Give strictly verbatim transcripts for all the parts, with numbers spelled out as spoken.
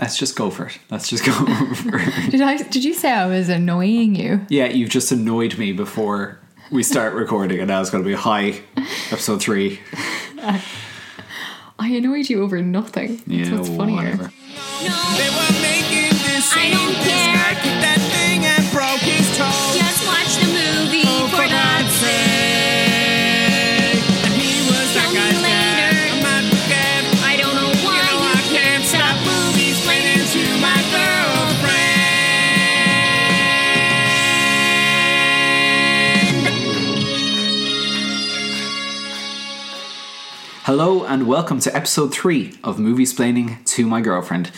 Let's just go for it. Let's just go for it. Did I? Did you say I was annoying you? Yeah, you've just annoyed me before we start recording, and now it's going to be hi, episode three. I, I annoyed you over nothing. Yeah, That's what's funnier. Whatever. No. They were making this I don't this care. Guy did that thing and broke his toes. Just watch the movie oh, for God's sake. And he was Tell that guy later. I'm not forget. I don't know why you, know, you I can't, can't stop movies playing to my girlfriend. Hello and welcome to episode three of Movie-splaining to My Girlfriend.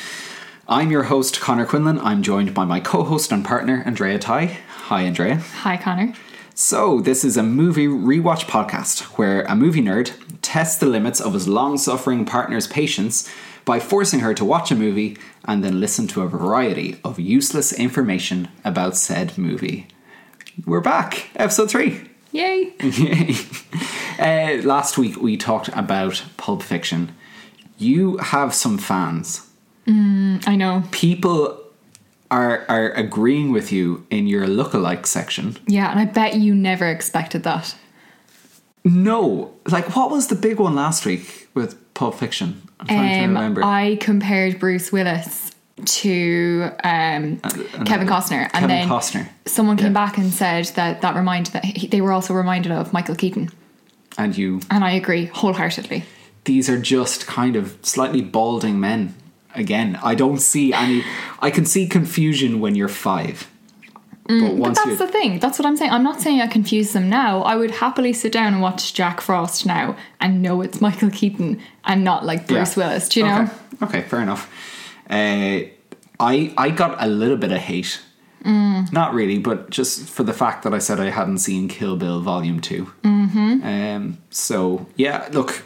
I'm your host, Conor Quinlan. I'm joined by my co-host and partner, Andraya Tighe. Hi, Andraya. Hi, Conor. So, this is a movie rewatch podcast where a movie nerd tests the limits of his long-suffering partner's patience by forcing her to watch a movie and then listen to a variety of useless information about said movie. We're back. Episode three. Yay. Yay. uh, last week, we talked about Pulp Fiction. You have some fans. Mm, I know. People are are agreeing with you in your lookalike section. Yeah, and I bet you never expected that. No. Like, what was the big one last week with Pulp Fiction? I'm trying um, to remember. I compared Bruce Willis to um, uh, Kevin Costner. And Kevin then Costner. Someone came yeah. back and said that that reminded that he, they were also reminded of Michael Keaton. And you. And I agree wholeheartedly. These are just kind of slightly balding men. Again, I don't see any... I can see confusion when you're five. Mm, but, once but that's the thing. That's what I'm saying. I'm not saying I confuse them now. I would happily sit down and watch Jack Frost now and know it's Michael Keaton and not like Bruce yeah. Willis, do you okay. know? Okay, fair enough. Uh, I I got a little bit of hate. Mm. Not really, but just for the fact that I said I hadn't seen Kill Bill Volume Two. Mm-hmm. Um, so, yeah, look,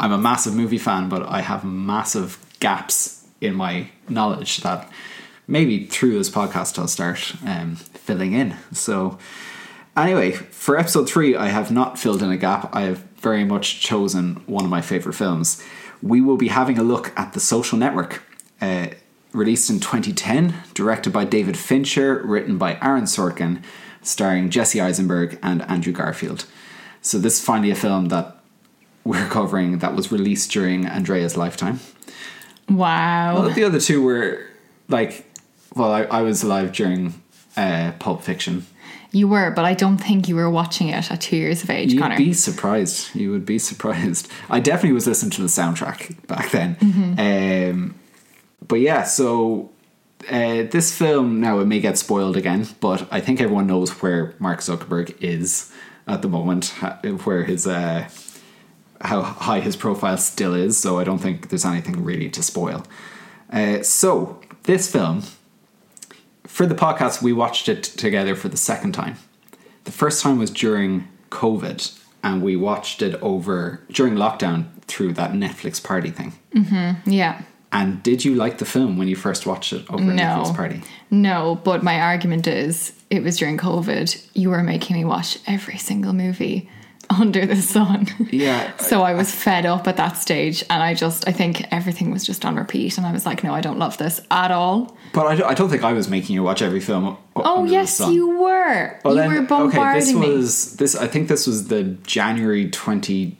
I'm a massive movie fan, but I have massive... gaps in my knowledge that maybe through this podcast I'll start um, filling in. So anyway, for episode three, I have not filled in a gap. I have very much chosen one of my favourite films. We will be having a look at The Social Network, uh, released in twenty ten, directed by David Fincher, written by Aaron Sorkin, starring Jesse Eisenberg and Andrew Garfield. So this is finally a film that we're covering that was released during Andrea's lifetime. Wow. Well, the other two were like, well, I, I was alive during uh, Pulp Fiction. You were, but I don't think you were watching it at two years of age, You'd Connor. You'd be surprised. You would be surprised. I definitely was listening to the soundtrack back then. Mm-hmm. Um, but yeah, so uh, this film, now it may get spoiled again, but I think everyone knows where Mark Zuckerberg is at the moment, where his... Uh, how high his profile still is, so I don't think there's anything really to spoil. Uh, so, this film, for the podcast, we watched it together for the second time. The first time was during COVID, and we watched it over, during lockdown, through that Netflix party thing. Mm-hmm, yeah. And did you like the film when you first watched it over no. Netflix party? No, but my argument is, it was during COVID, you were making me watch every single movie under the sun. Yeah. So I was fed up at that stage, and I just, I think everything was just on repeat, and I was like, no, I don't love this at all. But I don't, I don't think I was making you watch every film. Oh yes, you were. Well, you then, were bombarding me. Okay, this was, this, I think this was the January twenty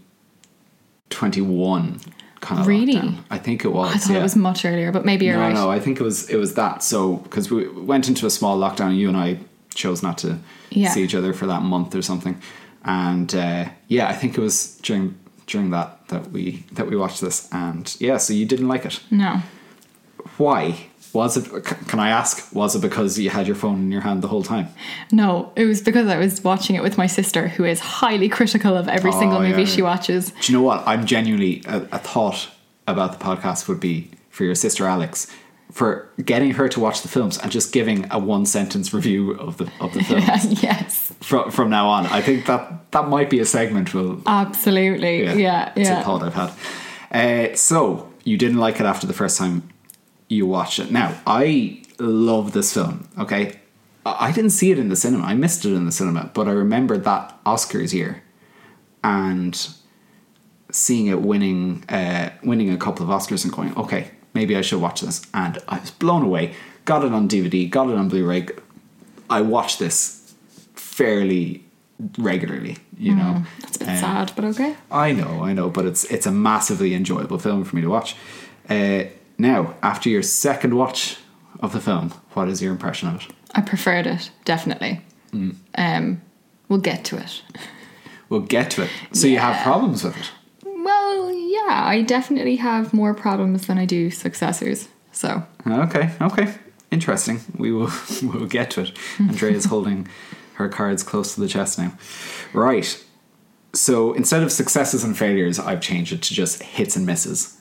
twenty-one kind of really? Lockdown. I think it was. I thought yeah. it was much earlier, but maybe you're no, right. No, no, I think it was, it was that. So, because we went into a small lockdown, you and I chose not to yeah. see each other for that month or something. And uh, yeah, I think it was during during that that we that we watched this, and yeah, so you didn't like it. No. Why was it? Can I ask? Was it because you had your phone in your hand the whole time? No, it was because I was watching it with my sister, who is highly critical of every oh, single movie yeah. she watches. Do you know what? I'm genuinely a, a thought about the podcast would be for your sister Alex, for getting her to watch the films and just giving a one sentence review of the of the films. Yes. From from now on. I think that that might be a segment we'll Absolutely. Yeah. yeah, yeah. It's a thought I've had. Uh, so you didn't like it after the first time you watched it. Now, I love this film, okay? I didn't see it in the cinema. I missed it in the cinema, but I remember that Oscars year and seeing it winning uh, winning a couple of Oscars and going, okay, maybe I should watch this. And I was blown away. Got it on D V D, got it on Blu-ray. I watch this fairly regularly, you mm, know. That's a bit um, sad, but okay. I know, I know, but it's it's a massively enjoyable film for me to watch. Uh, now, after your second watch of the film, what is your impression of it? I preferred it, definitely. Mm. Um, we'll get to it. We'll get to it. So yeah. You have problems with it? Well, yeah, I definitely have more problems than I do successors, so... Okay, okay. Interesting. We will we'll get to it. Andrea's holding her cards close to the chest now. Right. So instead of successes and failures, I've changed it to just hits and misses,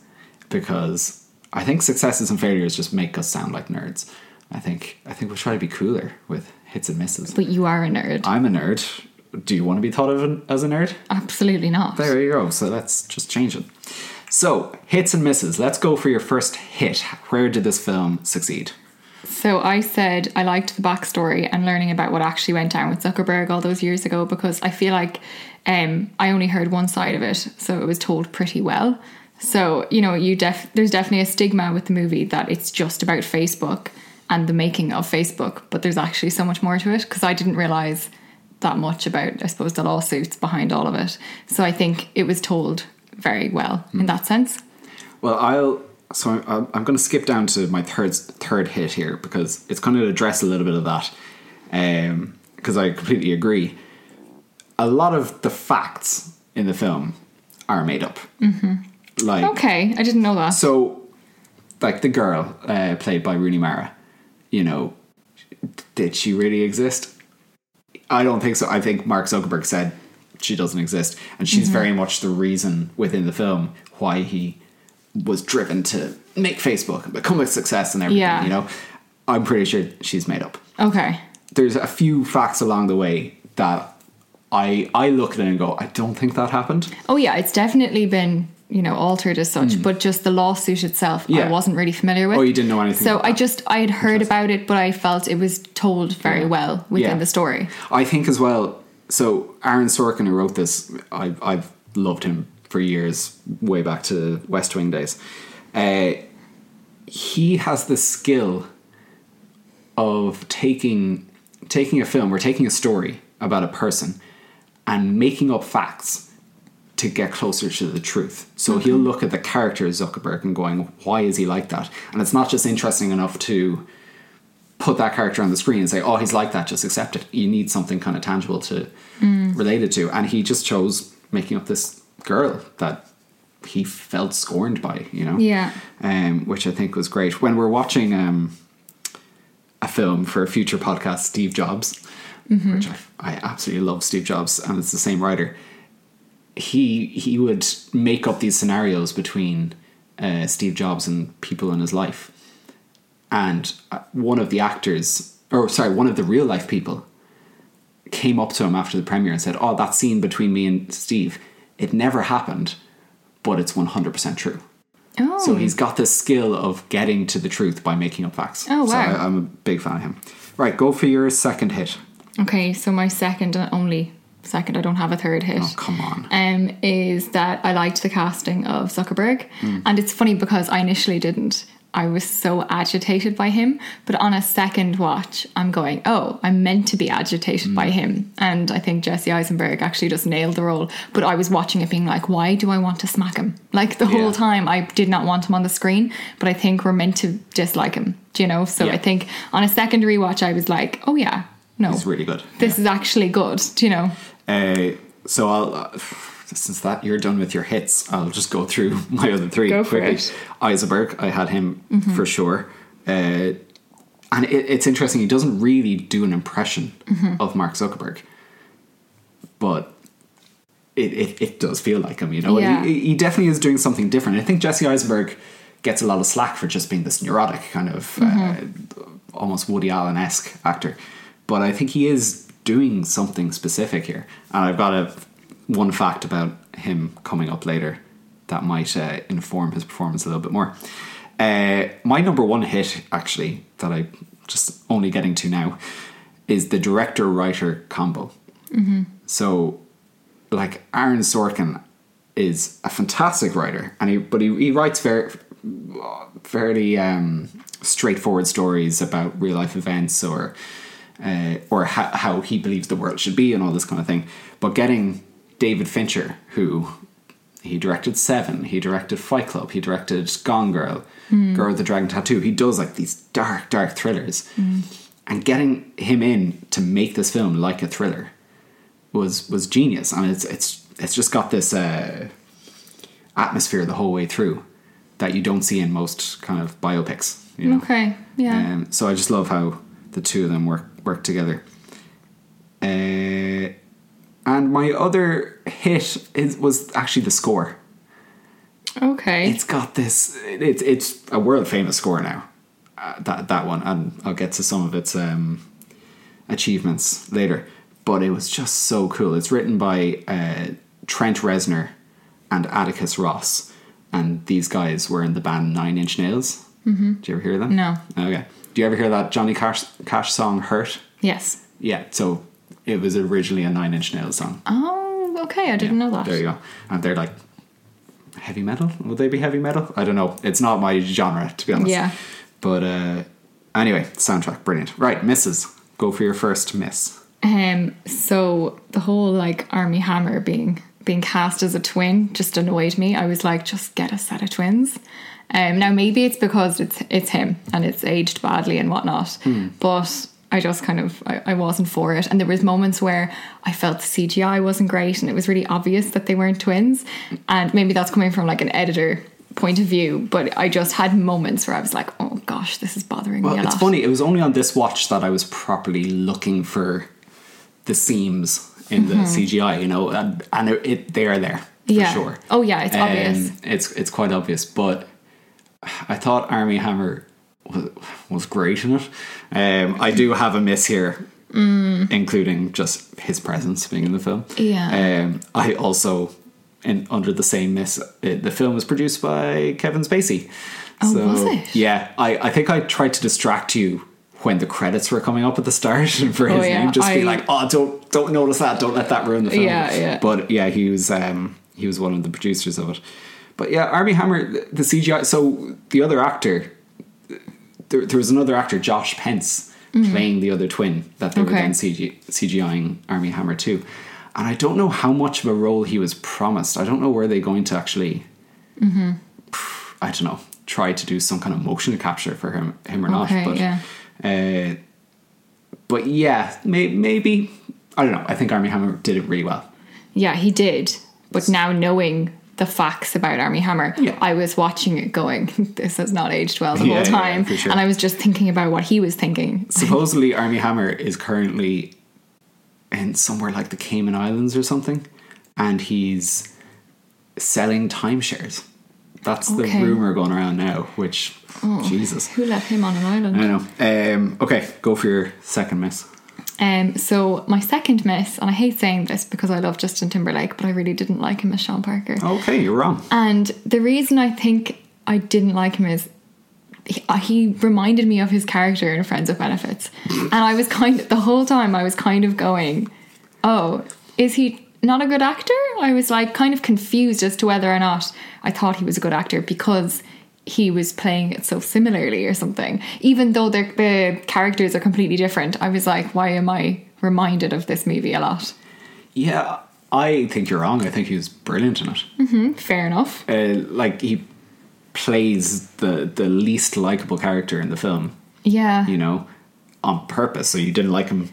because I think successes and failures just make us sound like nerds. I think I think we'll try to be cooler with hits and misses. But you are a nerd. I'm a nerd. Do you want to be thought of as a nerd? Absolutely not. There you go. So let's just change it. So, hits and misses. Let's go for your first hit. Where did this film succeed? So I said I liked the backstory and learning about what actually went down with Zuckerberg all those years ago, because I feel like um, I only heard one side of it, so it was told pretty well. So, you know, you def- there's definitely a stigma with the movie that it's just about Facebook and the making of Facebook, but there's actually so much more to it, because I didn't realise that much about, I suppose, the lawsuits behind all of it. So I think it was told very well mm. in that sense. Well, I'll... So I'm, I'm going to skip down to my third third hit here, because it's going to address a little bit of that, um, because I completely agree. A lot of the facts in the film are made up. Mm-hmm. Like, okay, I didn't know that. So, like the girl uh, played by Rooney Mara, you know, did she really exist? I don't think so. I think Mark Zuckerberg said she doesn't exist, and she's mm-hmm. very much the reason within the film why he was driven to make Facebook and become a success and everything, yeah. you know. I'm pretty sure she's made up. Okay. There's a few facts along the way that I I look at it and go, I don't think that happened. Oh yeah, it's definitely been, you know, altered as such, mm. but just the lawsuit itself, yeah. I wasn't really familiar with. Oh, you didn't know anything So about I just, I had heard about it, but I felt it was told very yeah. well within yeah. the story. I think as well, so Aaron Sorkin, who wrote this, I, I've loved him for years, way back to West Wing days. Uh, he has the skill of taking taking a film or taking a story about a person and making up facts to get closer to the truth. So mm-hmm. he'll look at the character Zuckerberg and going, why is he like that? And it's not just interesting enough to put that character on the screen and say, oh, he's like that, just accept it. You need something kind of tangible to mm. relate it to. And he just chose making up this girl that he felt scorned by, you know, yeah, um, which I think was great. When we're watching um, a film for a future podcast, Steve Jobs, mm-hmm. which I, I absolutely love Steve Jobs, and it's the same writer. He he would make up these scenarios between uh, Steve Jobs and people in his life, and one of the actors, or sorry, one of the real life people, came up to him after the premiere and said, "Oh, that scene between me and Steve, it never happened, but it's one hundred percent true." Oh. So he's got this skill of getting to the truth by making up facts. Oh, wow. So I, I'm a big fan of him. Right, go for your second hit. Okay, so my second and only second, I don't have a third hit. Oh, come on. Um, is that I liked the casting of Zuckerberg. Mm. And it's funny because I initially didn't. I was so agitated by him, but on a second watch, I'm going, oh, I'm meant to be agitated mm. by him. And I think Jesse Eisenberg actually just nailed the role. But I was watching it being like, why do I want to smack him? Like the yeah. whole time I did not want him on the screen, but I think we're meant to dislike him, do you know? So yeah. I think on a second rewatch, I was like, oh yeah, no. It's really good. This yeah. is actually good, do you know? Uh, so I'll... Uh, Since that you're done with your hits, I'll just go through my other three. Go for it. Eisenberg, I had him mm-hmm. for sure. Uh, and it, it's interesting, he doesn't really do an impression mm-hmm. of Mark Zuckerberg. But it, it, it does feel like him, you know? Yeah. He, he definitely is doing something different. I think Jesse Eisenberg gets a lot of slack for just being this neurotic kind of mm-hmm. uh, almost Woody Allen-esque actor. But I think he is doing something specific here. And I've got a... one fact about him coming up later that might uh, inform his performance a little bit more. Uh, my number one hit, actually, that I'm just only getting to now, is the director-writer combo. Mm-hmm. So, like, Aaron Sorkin is a fantastic writer, and he but he, he writes very fairly um, straightforward stories about real life events or uh, or how, how he believes the world should be and all this kind of thing. But getting David Fincher, who he directed Seven, he directed Fight Club, he directed Gone Girl, mm. Girl with the Dragon Tattoo. He does like these dark, dark thrillers. Mm. And getting him in to make this film like a thriller was was genius. I mean, it's it's it's just got this uh, atmosphere the whole way through that you don't see in most kind of biopics, you know? Okay, yeah. Um, so I just love how the two of them work work together. Uh, and my other hit is was actually the score. Okay. It's got this. It's it's a world famous score now. Uh, that that one, and I'll get to some of its um, achievements later. But it was just so cool. It's written by uh, Trent Reznor and Atticus Ross, and these guys were in the band Nine Inch Nails. Mm-hmm. Do you ever hear them? No. Okay. Do you ever hear that Johnny Cash Cash song "Hurt"? Yes. Yeah. So it was originally a Nine Inch Nails song. Oh, okay. I didn't yeah, know that. There you go. And they're like heavy metal. Would they be heavy metal? I don't know. It's not my genre, to be honest. Yeah. But uh, anyway, soundtrack, brilliant. Right, misses. Go for your first miss. Um, so the whole like Armie Hammer being being cast as a twin just annoyed me. I was like, just get a set of twins. Um, now maybe it's because it's it's him and it's aged badly and whatnot. Mm. But I just kind of I, I wasn't for it. And there was moments where I felt the C G I wasn't great and it was really obvious that they weren't twins. And maybe that's coming from like an editor point of view, but I just had moments where I was like, oh gosh, this is bothering well, me a lot. Well, it's funny, it was only on this watch that I was properly looking for the seams in mm-hmm. the C G I, you know, and, and it, it, they are there, for yeah. sure. Oh yeah, it's um, obvious. It's it's quite obvious, but I thought Armie Hammer was, was great in it. Um, I do have a miss here, mm. including just his presence being in the film. Yeah. Um, I also... And under the same miss, it, the film was produced by Kevin Spacey. Oh, so, was it? Yeah, I, I think I tried to distract you when the credits were coming up at the start and for his oh, yeah. name, just I, be like, oh, don't don't notice that, don't let that ruin the film. Yeah, yeah. But yeah, he was um, he was one of the producers of it. But yeah, Armie Hammer, the C G I. So the other actor, there, there was another actor, Josh Pence, mm-hmm. playing the other twin that they okay. were then C G, CGIing Armie Hammer too. And I don't know how much of a role he was promised. I don't know where they're going to actually, mm-hmm. I don't know, try to do some kind of motion capture for him, him or okay, not. But yeah, uh, but yeah may, maybe, I don't know. I think Armie Hammer did it really well. Yeah, he did. But now knowing the facts about Armie Hammer, yeah. I was watching it going, this has not aged well the yeah, whole time. Yeah, for sure. And I was just thinking about what he was thinking. Supposedly Armie Hammer is currently... in somewhere like the Cayman Islands or something, and he's selling timeshares. That's okay. the rumor going around now. Which oh, Jesus, who left him on an island? I don't know. Um, okay, go for your second miss. Um, so my second miss, and I hate saying this because I love Justin Timberlake, but I really didn't like him as Sean Parker. Okay, you're wrong. And the reason I think I didn't like him is. He, he reminded me of his character in Friends with Benefits, and I was kind of the whole time I was kind of going, oh, is he not a good actor? I was like kind of confused as to whether or not I thought he was a good actor because he was playing it so similarly or something, even though the, the characters are completely different. I was like, why am I reminded of this movie a lot? Yeah, I think you're wrong. I think he was brilliant in it. Mm-hmm, fair enough. Uh, like he plays the the least likable character in the film, yeah, you know, on purpose. So you didn't like him,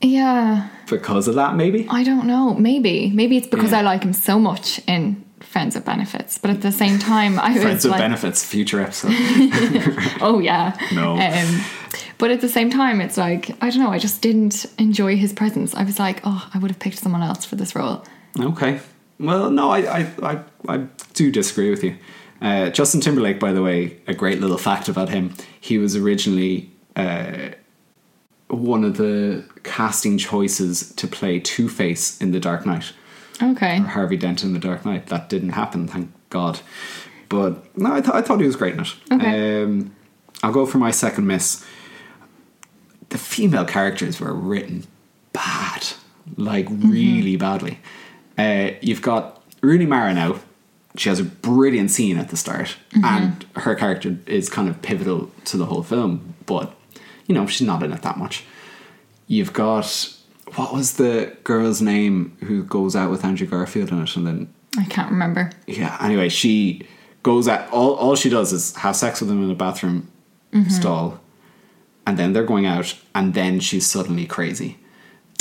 yeah, because of that. Maybe I don't know. Maybe maybe it's because yeah. I like him so much in Friends with Benefits, but at the same time, I Friends with like, Benefits future episode. Oh yeah, no. Um, but at the same time, it's like I don't know. I just didn't enjoy his presence. I was like, oh, I would have picked someone else for this role. Okay. Well, no, I I I, I do disagree with you. Uh, Justin Timberlake, by the way, a great little fact about him. He was originally uh, one of the casting choices to play Two-Face in The Dark Knight. Okay. Or Harvey Dent in The Dark Knight. That didn't happen, thank God. But no, I, th- I thought he was great in it. Okay. Um, I'll go for my second miss. The female characters were written bad. Like, mm-hmm. really badly. Uh, you've got Rooney Mara now. she has a brilliant scene at the start, mm-hmm. and her character is kind of pivotal to the whole film, but, you know, she's not in it that much. You've got, what was the girl's name who goes out with Andrew Garfield in it, and then I can't remember. Yeah, anyway, she goes out, all, all she does is have sex with him in a bathroom mm-hmm. stall, and then they're going out, and then she's suddenly crazy.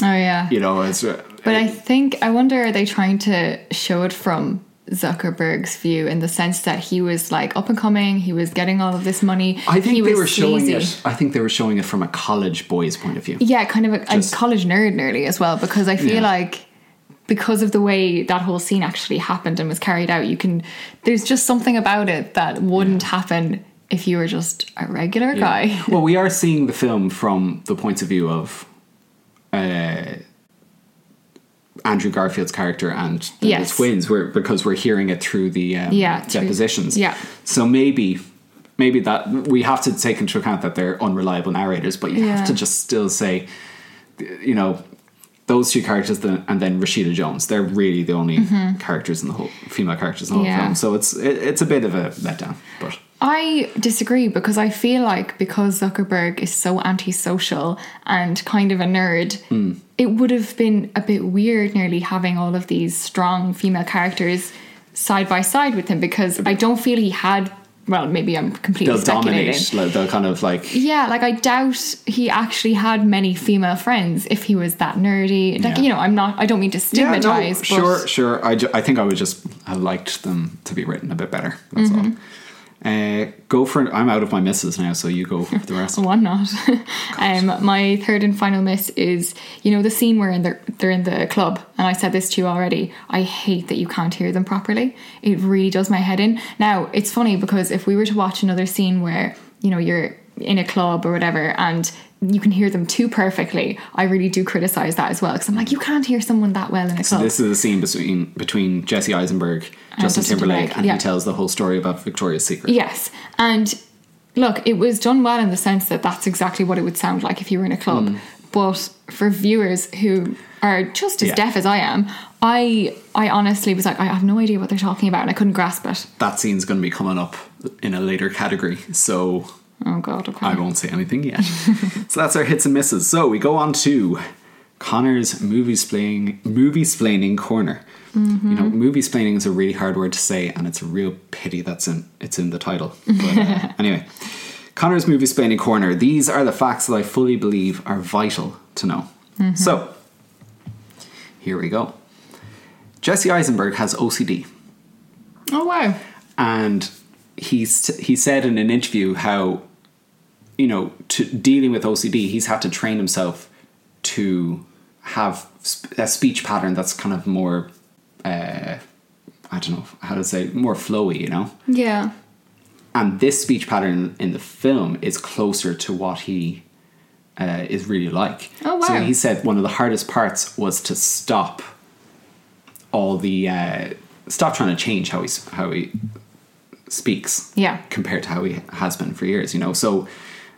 Oh yeah. You know, it's uh, But I think, I wonder, are they trying to show it from Zuckerberg's view, in the sense that he was like up and coming, he was getting all of this money. I think he they was were showing sleazy. it. I think they were showing it from a college boy's point of view. Yeah, kind of a, Just, a college nerd nearly as well, because I feel yeah. like, because of the way that whole scene actually happened and was carried out, you can, there's just something about it that wouldn't yeah. happen if you were just a regular yeah. guy. Well, we are seeing the film from the point of view of uh, Andrew Garfield's character and the yes. twins, we're, because we're hearing it through the um, yeah, depositions. Through, yeah. So maybe maybe that we have to take into account that they're unreliable narrators, but you yeah. have to just still say, you know, those two characters, the, and then Rashida Jones. They're really the only mm-hmm. characters in the whole, female characters in the whole yeah. film. So it's it, it's a bit of a letdown. But I disagree, because I feel like because Zuckerberg is so antisocial and kind of a nerd, mm. it would have been a bit weird nearly having all of these strong female characters side by side with him, because I don't feel he had. Well, maybe I'm completely they'll speculating. Dominate, like, they'll kind of like... Yeah, like I doubt he actually had many female friends if he was that nerdy. Like, yeah. you know, I'm not... I don't mean to stigmatise, yeah, no, but... Sure, sure. I, ju- I think I would just... I liked them to be written a bit better. That's mm-hmm. all. Uh, go for... I'm out of my misses now, so you go for the rest. Well, I'm not. um, my third and final miss is, you know, the scene where in the, they're in the club, and I said this to you already, I hate that you can't hear them properly. It really does my head in. Now, it's funny, because if we were to watch another scene where, you know, you're in a club or whatever and you can hear them too perfectly, I really do criticise that as well, because I'm like, you can't hear someone that well in a so club. So this is a scene between between Jesse Eisenberg, and Justin Timberlake, Timberlake and yeah. he tells the whole story about Victoria's Secret. Yes, and look, it was done well in the sense that that's exactly what it would sound like if you were in a club, mm. but for viewers who are just as yeah. deaf as I am, I I honestly was like, I have no idea what they're talking about, and I couldn't grasp it. That scene's going to be coming up in a later category, so... Oh God, okay. I won't say anything yet. So that's our hits and misses. So we go on to Conor's movie-splaining, movie-splaining corner. Mm-hmm. You know, movie-splaining is a really hard word to say, and it's a real pity that's in it's in the title. But uh, anyway, Conor's movie-splaining corner. These are the facts that I fully believe are vital to know. Mm-hmm. So here we go. Jesse Eisenberg has O C D. Oh wow! And he's he said in an interview how, you know, to dealing with O C D, he's had to train himself to have a speech pattern that's kind of more, uh, I don't know how to say, more flowy, you know? Yeah. And this speech pattern in the film is closer to what he uh, is really like. Oh, wow. So he said one of the hardest parts was to stop all the... Uh, stop trying to change how he's, how he... speaks yeah. compared to how he has been for years, you know. So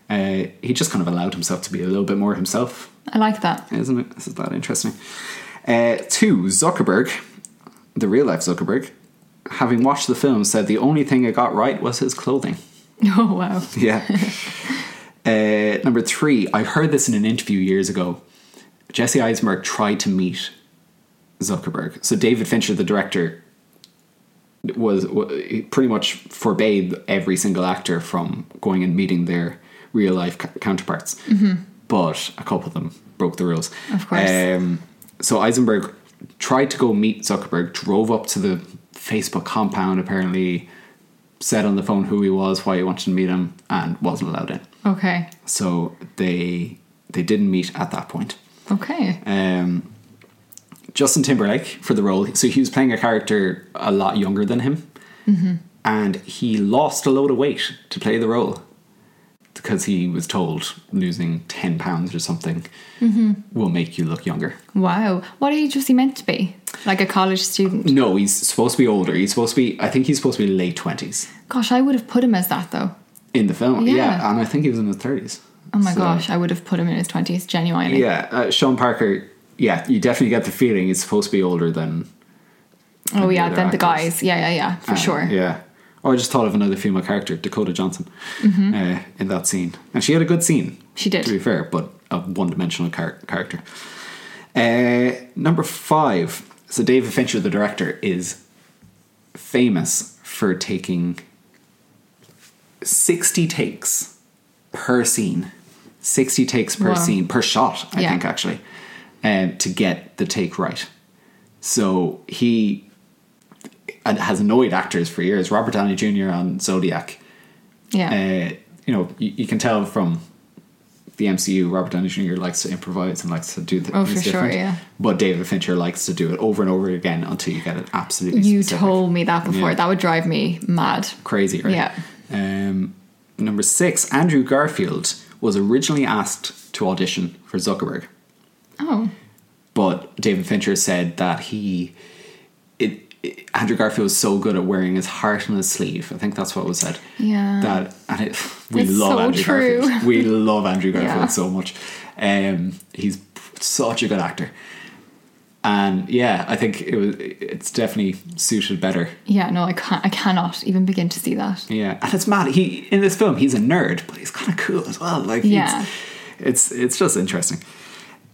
uh, he just kind of allowed himself to be a little bit more himself. I like that. Isn't it? Isn't that interesting? Uh, two, Zuckerberg, the real life Zuckerberg, having watched the film, said the only thing it got right was his clothing. Oh, wow. Yeah. uh, number three, I heard this in an interview years ago. Jesse Eisenberg tried to meet Zuckerberg. So David Fincher, the director, was pretty much forbade every single actor from going and meeting their real life ca- counterparts. Mm-hmm. But a couple of them broke the rules. Of course. Um, so Eisenberg tried to go meet Zuckerberg, drove up to the Facebook compound apparently, said on the phone who he was, why he wanted to meet him, and wasn't allowed in. Okay. So they they didn't meet at that point. Okay. Um Justin Timberlake for the role. So he was playing a character a lot younger than him. Mm-hmm. And he lost a load of weight to play the role, because he was told losing ten pounds or something mm-hmm. will make you look younger. Wow. What age was he meant to be? Like a college student? No, he's supposed to be older. He's supposed to be, I think he's supposed to be late twenties. Gosh, I would have put him as that though. In the film, yeah. yeah and I think he was in his thirties. Oh my so. gosh, I would have put him in his twenties, genuinely. Yeah, uh, Sean Parker... Yeah, you definitely get the feeling it's supposed to be older than Oh yeah, the then actors. The guys. Yeah, yeah, yeah, for and, sure. Yeah. Or oh, I just thought of another female character, Dakota Johnson, mm-hmm. uh, in that scene. And she had a good scene. She did. To be fair, but a one-dimensional char- character. Uh, number five. So David Fincher, the director, is famous for taking sixty takes per scene. sixty takes per wow. scene, per shot, I yeah. think, actually, um, to get the take right. So he... and has annoyed actors for years. Robert Downey Junior on Zodiac. Yeah. Uh, you know, you, you can tell from the M C U, Robert Downey Junior likes to improvise and likes to do the oh, for sure, yeah. But David Fincher likes to do it over and over again until you get it absolutely You specific. Told me that before. Yeah. That would drive me mad. Crazy, right? Yeah. Um, number six, Andrew Garfield was originally asked to audition for Zuckerberg. Oh. But David Fincher said that he... it. Andrew Garfield was so good at wearing his heart on his sleeve. I think that's what was said. Yeah. That and it, we it's love so Andrew true. Garfield. We love Andrew Garfield yeah. so much. Um, he's such a good actor. And yeah, I think it was. It's definitely suited better. Yeah. No, I can't. I cannot even begin to see that. Yeah, and it's mad. He in this film, he's a nerd, but he's kind of cool as well. Like, yeah, it's it's, it's just interesting.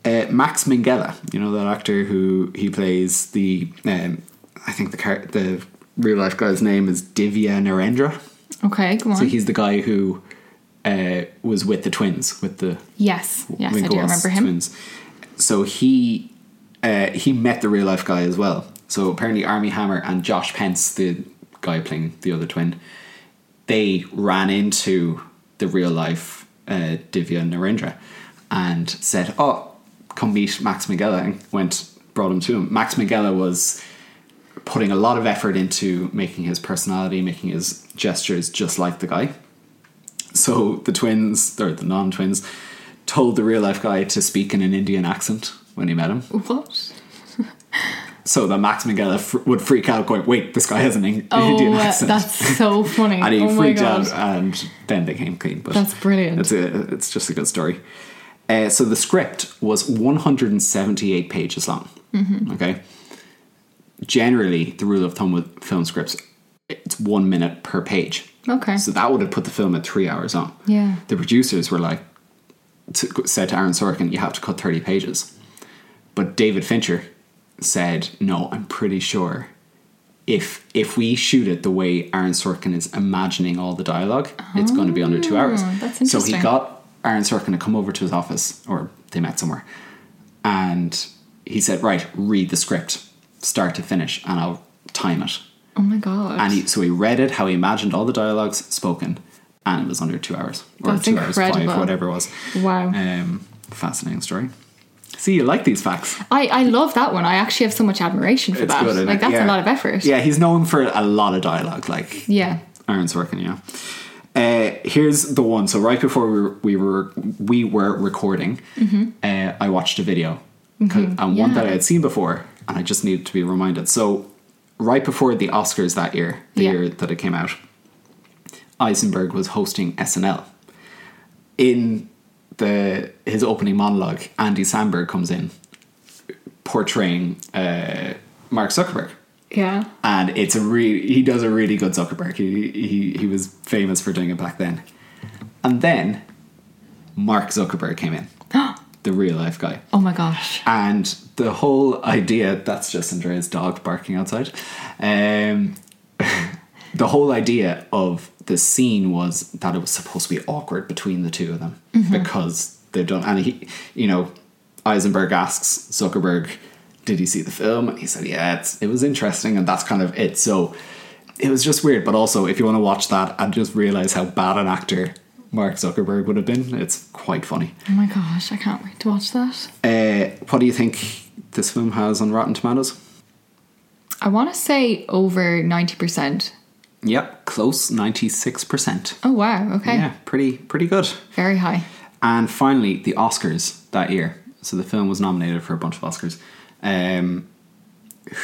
Uh, Max Minghella, you know that actor who he plays the. Um, I think the car- the real life guy's name is Divya Narendra. Okay, go on. So he's the guy who uh, was with the twins, with the yes, yes, I do remember him. Twins. So he uh, he met the real life guy as well. So apparently, Armie Hammer and Josh Pence, the guy playing the other twin, they ran into the real life uh, Divya Narendra and said, "Oh, come meet Max Minghella," and went brought him to him. Max Minghella was putting a lot of effort into making his personality, making his gestures just like the guy. So the twins, or the non-twins, told the real-life guy to speak in an Indian accent when he met him. What? So that Max Minghella fr- would freak out going, wait, this guy has an in- oh, Indian accent. Oh, that's so funny. And he oh freaked out and then they came clean. But that's brilliant. It's, a, it's just a good story. Uh, so the script was one hundred seventy-eight pages long. Mm-hmm. Okay. Generally, the rule of thumb with film scripts, it's one minute per page. Okay. So that would have put the film at three hours on. Yeah. The producers were like, to, said to Aaron Sorkin, you have to cut thirty pages. But David Fincher said, no, I'm pretty sure if if we shoot it the way Aaron Sorkin is imagining all the dialogue, oh, it's going to be under two hours. That's interesting. So he got Aaron Sorkin to come over to his office, or they met somewhere, and he said, right, read the script. Start to finish, and I'll time it. Oh my god! And he, so he read it how he imagined all the dialogues spoken, and it was under two hours or That's two incredible. hours five, whatever it was. Wow! Um, fascinating story. See, you like these facts. I, I love that one. I actually have so much admiration for it's that. Good, like that's yeah. a lot of effort. Yeah, he's known for a lot of dialogue. Like yeah, Aaron's working. Yeah. Uh, here's the one. So right before we were we were, we were recording, mm-hmm. uh, I watched a video, mm-hmm. and one yeah. that I had seen before. And I just needed to be reminded. So right before the Oscars that year, the yeah. year that it came out, Eisenberg was hosting S N L. In the his opening monologue, Andy Samberg comes in portraying uh, Mark Zuckerberg. Yeah. And it's a re- he does a really good Zuckerberg. He, he he was famous for doing it back then. And then Mark Zuckerberg came in. The real life guy. Oh my gosh. And the whole idea, that's just Andrea's dog barking outside. Um, the whole idea of the scene was that it was supposed to be awkward between the two of them mm-hmm. because they've done, and he, you know, Eisenberg asks Zuckerberg, did he see the film? And he said, yeah, it's, it was interesting. And that's kind of it. So it was just weird. But also, if you want to watch that and just realize how bad an actor Mark Zuckerberg would have been. It's quite funny. Oh my gosh, I can't wait to watch that. Uh, what do you think this film has on Rotten Tomatoes? I want to say over ninety percent. Yep, close, ninety-six percent. Oh wow, okay. Yeah, pretty pretty good. Very high. And finally, the Oscars that year. So the film was nominated for a bunch of Oscars. Um,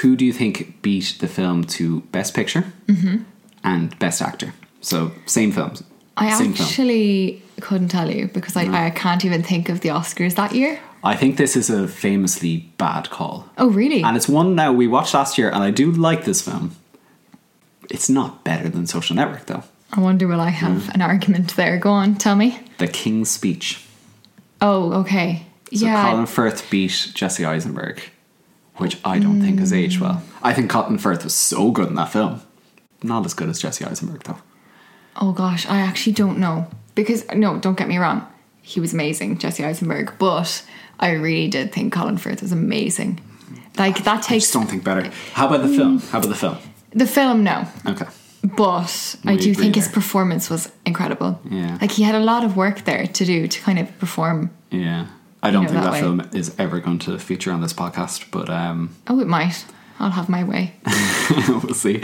who do you think beat the film to Best Picture mm-hmm. and Best Actor? So same films. I Same actually film. couldn't tell you because I, no. I can't even think of the Oscars that year. I think this is a famously bad call. Oh, really? And it's one now we watched last year, and I do like this film. It's not better than Social Network, though. I wonder will I have mm. an argument there. Go on, tell me. The King's Speech. Oh, okay. So yeah. Colin Firth beat Jesse Eisenberg, which I don't mm. think has aged well. I think Colin Firth was so good in that film. Not as good as Jesse Eisenberg, though. Oh, gosh, I actually don't know. Because, no, don't get me wrong. He was amazing, Jesse Eisenberg. But I really did think Colin Firth was amazing. Like, that takes... I just don't think better. How about the mm. film? How about the film? The film, no. Okay. But we I do think there. his performance was incredible. Yeah. Like, he had a lot of work there to do to kind of perform. Yeah. I don't you know, think that, that film is ever going to feature on this podcast, but... Um, oh, it might. I'll have my way. We'll see.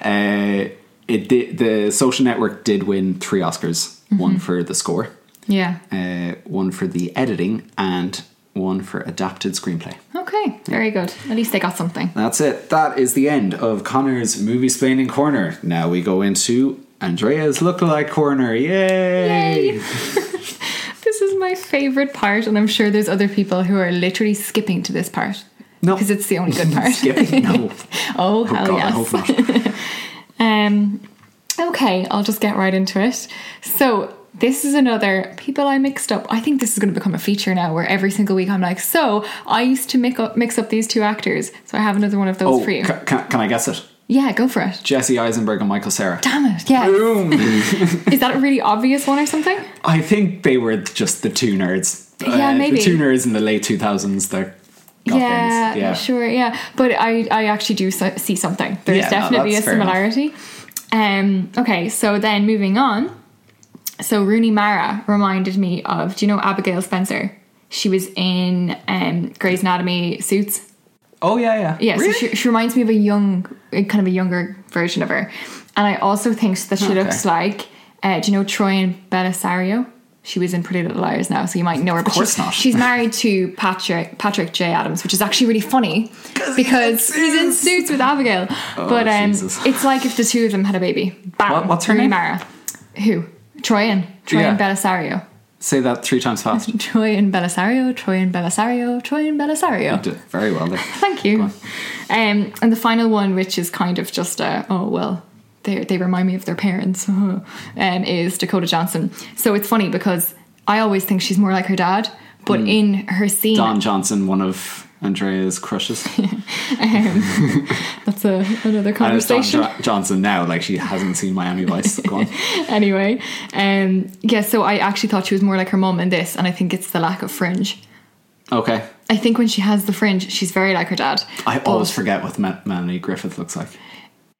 Uh, it did, the Social Network did win three Oscars. Mm-hmm. One for the score. Yeah. Uh, one for the editing and... one for adapted screenplay. Okay, very good. At least they got something. That's it. That is the end of Conor's Movie-Splaining Corner. Now we go into Andrea's Lookalike Corner. Yay! Yay! This is my favourite part, and I'm sure there's other people who are literally skipping to this part. No. Because it's the only good part. Skipping? No. oh, oh, hell God, yes. I hope not. um, okay, I'll just get right into it. So... this is another people I mixed up. I think this is going to become a feature now where every single week I'm like, so I used to mix up, mix up these two actors. So I have another one of those oh, for you. Can, can I guess it? Yeah, go for it. Jesse Eisenberg and Michael Cera. Damn it, yeah. Boom. Is that a really obvious one or something? I think they were just the two nerds. Yeah, uh, maybe. The two nerds in the late two thousands there. Yeah, yeah, sure, yeah. But I, I actually do so- see something. There's yeah, definitely no, a similarity. Um, okay, so then moving on. So Rooney Mara reminded me of, do you know Abigail Spencer? She was in um, Grey's Anatomy Suits. Oh, yeah, yeah. Yeah, really? So she, she reminds me of a young, kind of a younger version of her. And I also think that she okay. looks like, uh, do you know Troian Bellisario? She was in Pretty Little Liars now, so you might know her. Of course she's, not. She's married to Patrick Patrick J. Adams, which is actually really funny because he's in Suits with Abigail. Oh, but um, it's like if the two of them had a baby. Bam. What, what's her Rooney name? Mara. Who? Troian. Troian yeah. Bellisario. Say that three times fast. Troian Bellisario, Troian Bellisario, Troian Bellisario. You did very well there. Thank you. Um, and the final one, which is kind of just a, oh, well, they they remind me of their parents, um, is Dakota Johnson. So it's funny because I always think she's more like her dad, but mm. in her scene... Don Johnson, one of Andrea's crushes. um, that's a, another conversation. Don jo- Johnson now, like she hasn't seen Miami Vice. Go on. Anyway, um, yeah, so I actually thought she was more like her mum in this, and I think it's the lack of fringe. Okay. I think when she has the fringe, she's very like her dad. I always forget what Ma- Melanie Griffith looks like.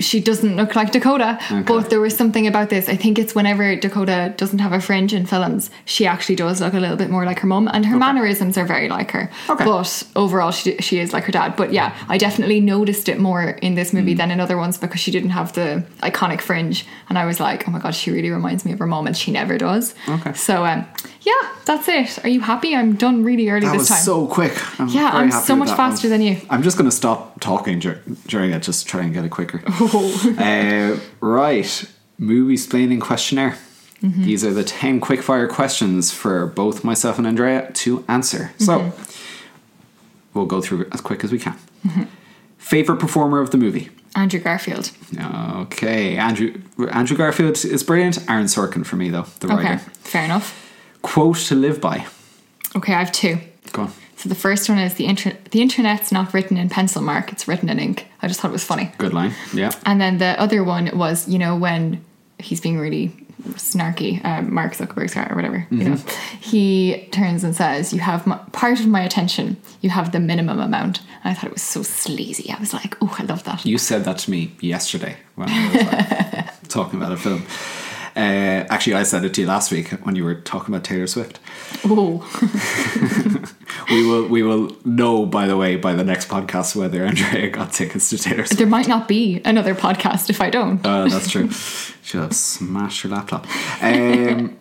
She doesn't look like Dakota, okay. but there was something about this. I think it's whenever Dakota doesn't have a fringe in films, she actually does look a little bit more like her mum, and her okay. mannerisms are very like her. Okay. But overall, she she is like her dad. But yeah, I definitely noticed it more in this movie mm. than in other ones because she didn't have the iconic fringe, and I was like, oh my God, she really reminds me of her mum, and she never does. Okay. So um, yeah, that's it. Are you happy? I'm done really early that this time. That was so quick. I'm yeah, I'm so much faster one. than you. I'm just going to stop talking dur- during it, just try and get it quicker. uh, right, movie-splaining questionnaire. Mm-hmm. These are the ten quickfire questions for both myself and Andrea to answer. Mm-hmm. So we'll go through as quick as we can. Mm-hmm. Favorite performer of the movie? Andrew Garfield. Okay, Andrew Andrew Garfield is brilliant. Aaron Sorkin for me though, the writer. Okay, fair enough. Quote to live by. Okay, I have two. Go on. So the first one is the inter- the internet's not written in pencil, Mark. It's written in ink. I just thought it was funny. Good line, yeah. And then the other one was, you know, when he's being really snarky, uh, Mark Zuckerberg's guy or whatever, mm-hmm. you know, he turns and says, "You have my, part of my attention. You have the minimum amount." And I thought it was so sleazy. I was like, "Oh, I love that." You said that to me yesterday when I was like, talking about a film. Uh, actually, I said it to you last week when you were talking about Taylor Swift. Oh. We will we will know, by the way, by the next podcast whether Andrea got tickets to Taylor Swift. There might not be another podcast if I don't. Uh, that's true. She'll have smashed her laptop. Um,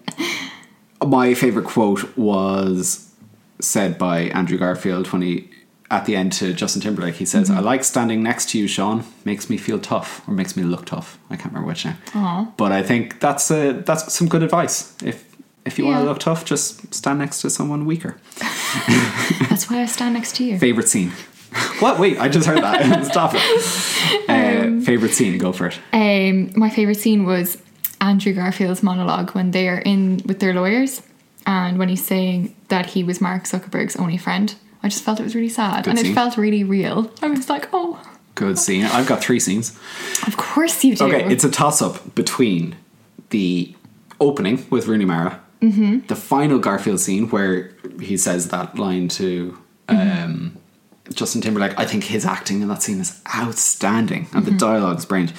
my favourite quote was said by Andrew Garfield when he, at the end to Justin Timberlake, he says, mm-hmm. "I like standing next to you, Sean. Makes me feel tough, or makes me look tough." I can't remember which now. Aww. But I think that's a, that's some good advice. If if you yeah. want to look tough, just stand next to someone weaker. That's why I stand next to you. Favorite scene. What? Wait, I just heard that. Stop it. Uh, um, favorite scene. Go for it. Um, my favorite scene was Andrew Garfield's monologue when they are in with their lawyers, and when he's saying that he was Mark Zuckerberg's only friend. I just felt it was really sad. Good and scene. It felt really real. I was like, oh. Good scene. I've got three scenes. Of course you do. Okay, it's a toss-up between the opening with Rooney Mara, mm-hmm. the final Garfield scene where he says that line to... Um, mm-hmm. Justin Timberlake. I think his acting in that scene is outstanding, and mm-hmm. the dialogue is brilliant.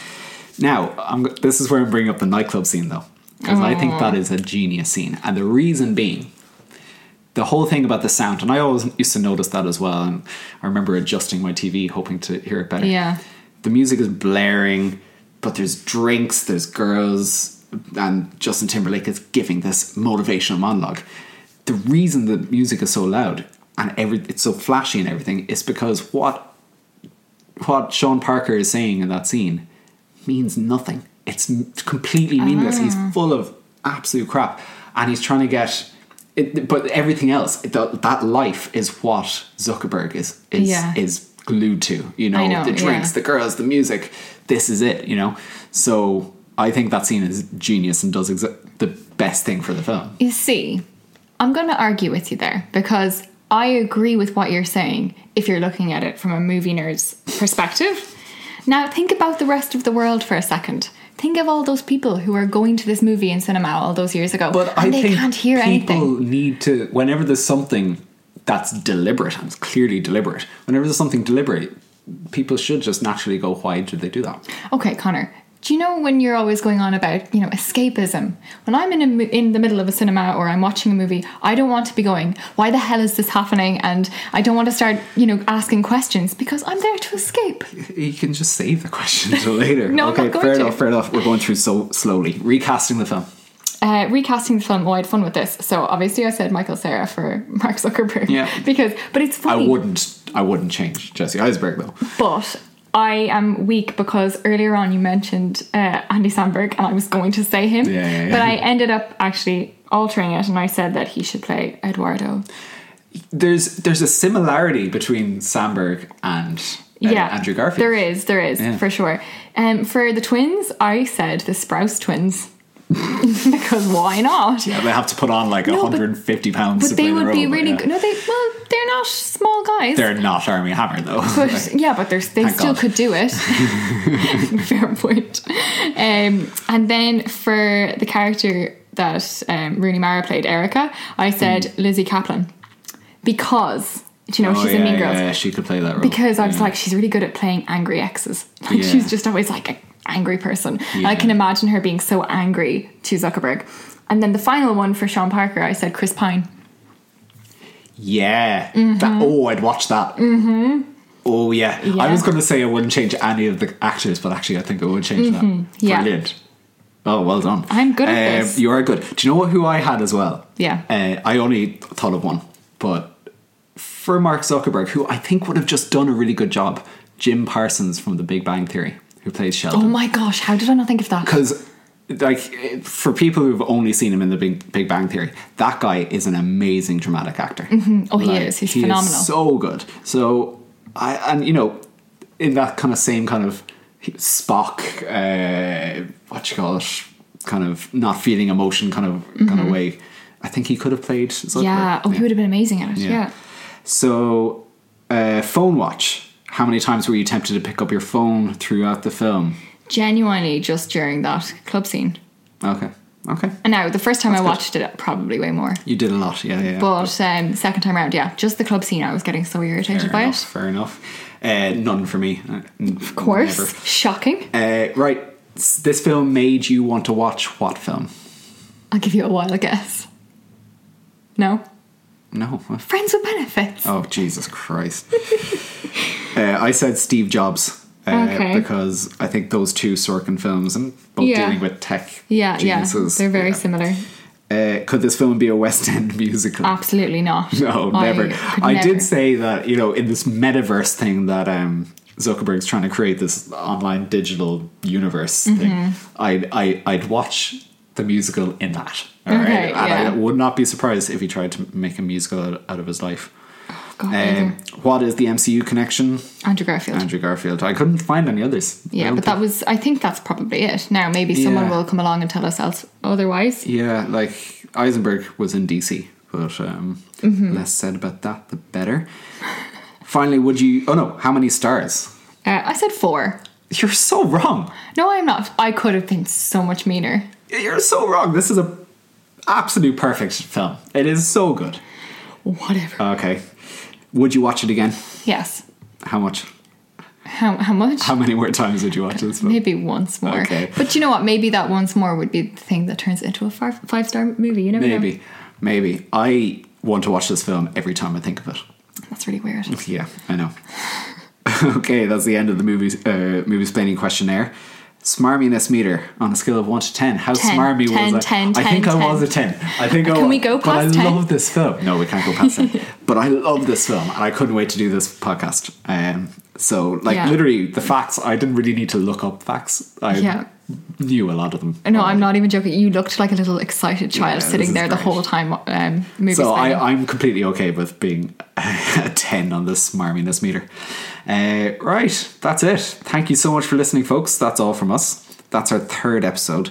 Now, I'm, this is where I'm bringing up the nightclub scene, though, because I think that is a genius scene, and the reason being the whole thing about the sound, and I always used to notice that as well, and I remember adjusting my T V hoping to hear it better. Yeah, the music is blaring, but there's drinks, there's girls, and Justin Timberlake is giving this motivational monologue. The reason the music is so loud and every it's so flashy and everything, it's because what what Sean Parker is saying in that scene means nothing. It's completely meaningless. Ah. He's full of absolute crap, and he's trying to get it, but everything else, it, that, that life is what Zuckerberg is is yeah. is glued to, you know, know the drinks, yeah. the girls, the music, this is it, you know. So I think that scene is genius and does exa- the best thing for the film. You see, I'm going to argue with you there, because I agree with what you're saying if you're looking at it from a movie nerd's perspective. Now, think about the rest of the world for a second. Think of all those people who are going to this movie in cinema all those years ago, but and I they think can't hear people anything. People need to, whenever there's something that's deliberate, and it's clearly deliberate, whenever there's something deliberate, people should just naturally go, why did they do that? Okay, Connor, do you know when you're always going on about, you know, escapism? When I'm in a, in the middle of a cinema or I'm watching a movie, I don't want to be going, why the hell is this happening? And I don't want to start, you know, asking questions, because I'm there to escape. You can just save the question till later. No, okay, I'm not going fair to. enough, fair enough. We're going through so slowly. Recasting the film. Uh, recasting the film. Oh, I had fun with this. So obviously, I said Michael Cera for Mark Zuckerberg. Yeah. Because, but it's funny. I wouldn't. I wouldn't change Jesse Eisenberg though. But. I am weak because earlier on you mentioned uh, Andy Samberg, and I was going to say him, yeah, yeah, yeah. but I ended up actually altering it, and I said that he should play Eduardo. There's there's a similarity between Samberg and uh, yeah, Andrew Garfield. There is, there is yeah. for sure. Um, for the twins, I said the Sprouse twins. Because why not? Yeah, they have to put on like no, one hundred fifty pounds. But, but they would the be role, really yeah. good. No, they well, they're not small guys. They're not Armie Hammer though. But like, yeah, but they still God. could do it. Fair point. Um, and then for the character that um, Rooney Mara played, Erica, I said mm. Lizzie Kaplan, because. Do you know, oh, she's yeah, in Mean Girls. Yeah, yeah, she could play that role. Because I was yeah. like, she's really good at playing angry exes. Like yeah. she's just always like a angry person. Yeah. And I can imagine her being so angry to Zuckerberg. And then the final one for Sean Parker, I said Chris Pine. Yeah. Mm-hmm. That, oh, I'd watch that. Mm-hmm. Oh, yeah. yeah. I was going to say I wouldn't change any of the actors, but actually I think I would change mm-hmm. that. Yeah. Brilliant. Oh, well done. I'm good at uh, this. You are good. Do you know who I had as well? Yeah. Uh, I only thought of one, but for Mark Zuckerberg, who I think would have just done a really good job, Jim Parsons from The Big Bang Theory. Who plays Sheldon. Oh my gosh, how did I not think of that? Because, like, for people who've only seen him in The Big, Big Bang Theory, that guy is an amazing dramatic actor. Mm-hmm. Oh, like, he is. He's he phenomenal. Is so good. So, I and, you know, in that kind of same kind of Spock, uh, what do you call it, kind of not feeling emotion kind of mm-hmm. kind of way, I think he could have played. Zuckerberg. Yeah, oh, yeah. He would have been amazing at it, yeah. yeah. So, uh, phone watch. How many times were you tempted to pick up your phone throughout the film? Genuinely just during that club scene. Okay. Okay. And now, the first time That's I watched good. it, probably way more. You did a lot, yeah, yeah. But um, second time around, yeah, just the club scene, I was getting so irritated fair by enough, it. Fair enough. Uh, none for me. Of course. Never. Shocking. Uh, right. This film made you want to watch what film? I'll give you a while, I guess. No? No. Friends with Benefits. Oh, Jesus Christ. uh, I said Steve Jobs uh, okay. because I think those two Sorkin films and both yeah. dealing with tech yeah, geniuses. Yeah, they're very yeah. similar. Uh, could this film be a West End musical? Absolutely not. No, I never. I never. did say that, you know, in this metaverse thing that um, Zuckerberg's trying to create, this online digital universe mm-hmm. thing, I'd, I, I'd watch the musical in that. All okay, right? And yeah. I would not be surprised if he tried to make a musical out of his life. Oh, God, um, what is the M C U connection? Andrew Garfield. Andrew Garfield. I couldn't find any others. Yeah, but think. that was, I think that's probably it. Now, maybe yeah. someone will come along and tell us else otherwise. Yeah, like Eisenberg was in D C, but um, mm-hmm. less said about that, the better. Finally, would you, oh no, how many stars? Uh, I said four. You're so wrong. No, I'm not. I could have been so much meaner. You're so wrong. This is a absolute perfect film. It is so good. Whatever. Okay. Would you watch it again? Yes. How much? How how much? How many more times would you watch this film? Maybe once more. Okay. But you know what? Maybe that once more would be the thing that turns into a five-star movie. You never know. Maybe. Maybe. I want to watch this film every time I think of it. That's really weird. Yeah, I know. Okay, that's the end of the movie uh, movie explaining questionnaire. Smarminess meter on a scale of one to ten. How ten, smarmy ten, was I? ten, I think ten, I was ten. a ten. I think Can I was, we go past ten? But I ten? love this film. No, we can't go past ten. But I love this film and I couldn't wait to do this podcast. Um, so, like, yeah. literally, the facts, I didn't really need to look up facts. I yeah. knew a lot of them. No, already. I'm not even joking. You looked like a little excited child yeah, sitting there great. the whole time. Um, movie so, I, I'm completely okay with being a ten on this smarminess meter. Uh, right, that's it. Thank you so much for listening, folks. That's all from us. That's our third episode.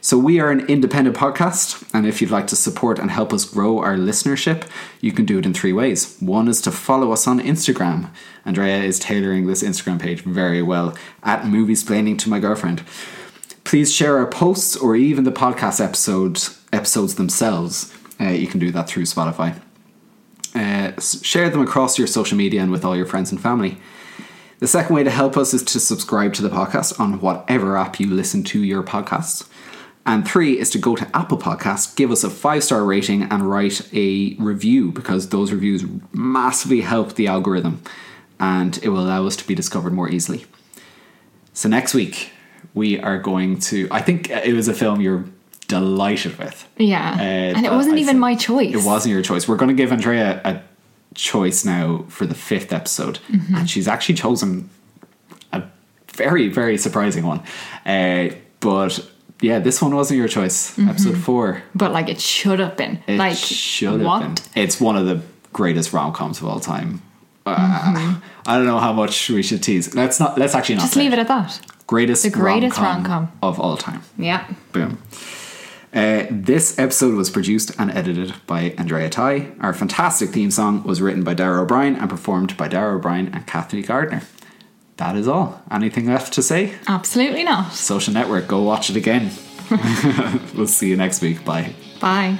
So we are an independent podcast, and if you'd like to support and help us grow our listenership, you can do it in three ways. One is to follow us on Instagram. Andrea is tailoring this Instagram page very well, at Moviesplaining to My Girlfriend. Please share our posts or even the podcast episodes, episodes themselves. Uh, you can do that through Spotify. Uh, share them across your social media and with all your friends and family. The second way to help us is to subscribe to the podcast on whatever app you listen to your podcasts. And three is to go to Apple Podcasts, give us a five-star rating and write a review, because those reviews massively help the algorithm and it will allow us to be discovered more easily. So next week we are going to, I think it was a film you're delighted with. Yeah. Uh, and it wasn't I even said, my choice. It wasn't your choice. We're going to give Andrea a choice now for the fifth episode. Mm-hmm. And she's actually chosen a very, very surprising one. Uh, but yeah, this one wasn't your choice. Mm-hmm. Episode four. But like it should have been. It like, should what? have been. It's one of the greatest rom-coms of all time. Mm-hmm. Uh, I don't know how much we should tease. Let's not. Let's actually not. Just leave it at that. Greatest, the greatest rom-com, rom-com of all time. Yeah. Boom. Uh, this episode was produced and edited by Andraya Tighe. Our fantastic theme song was written by Darragh O'Brien and performed by Darragh O'Brien and Kathleen Gardner. That is all. Anything left to say? Absolutely not. Social Network, go watch it again. We'll see you next week. Bye. Bye.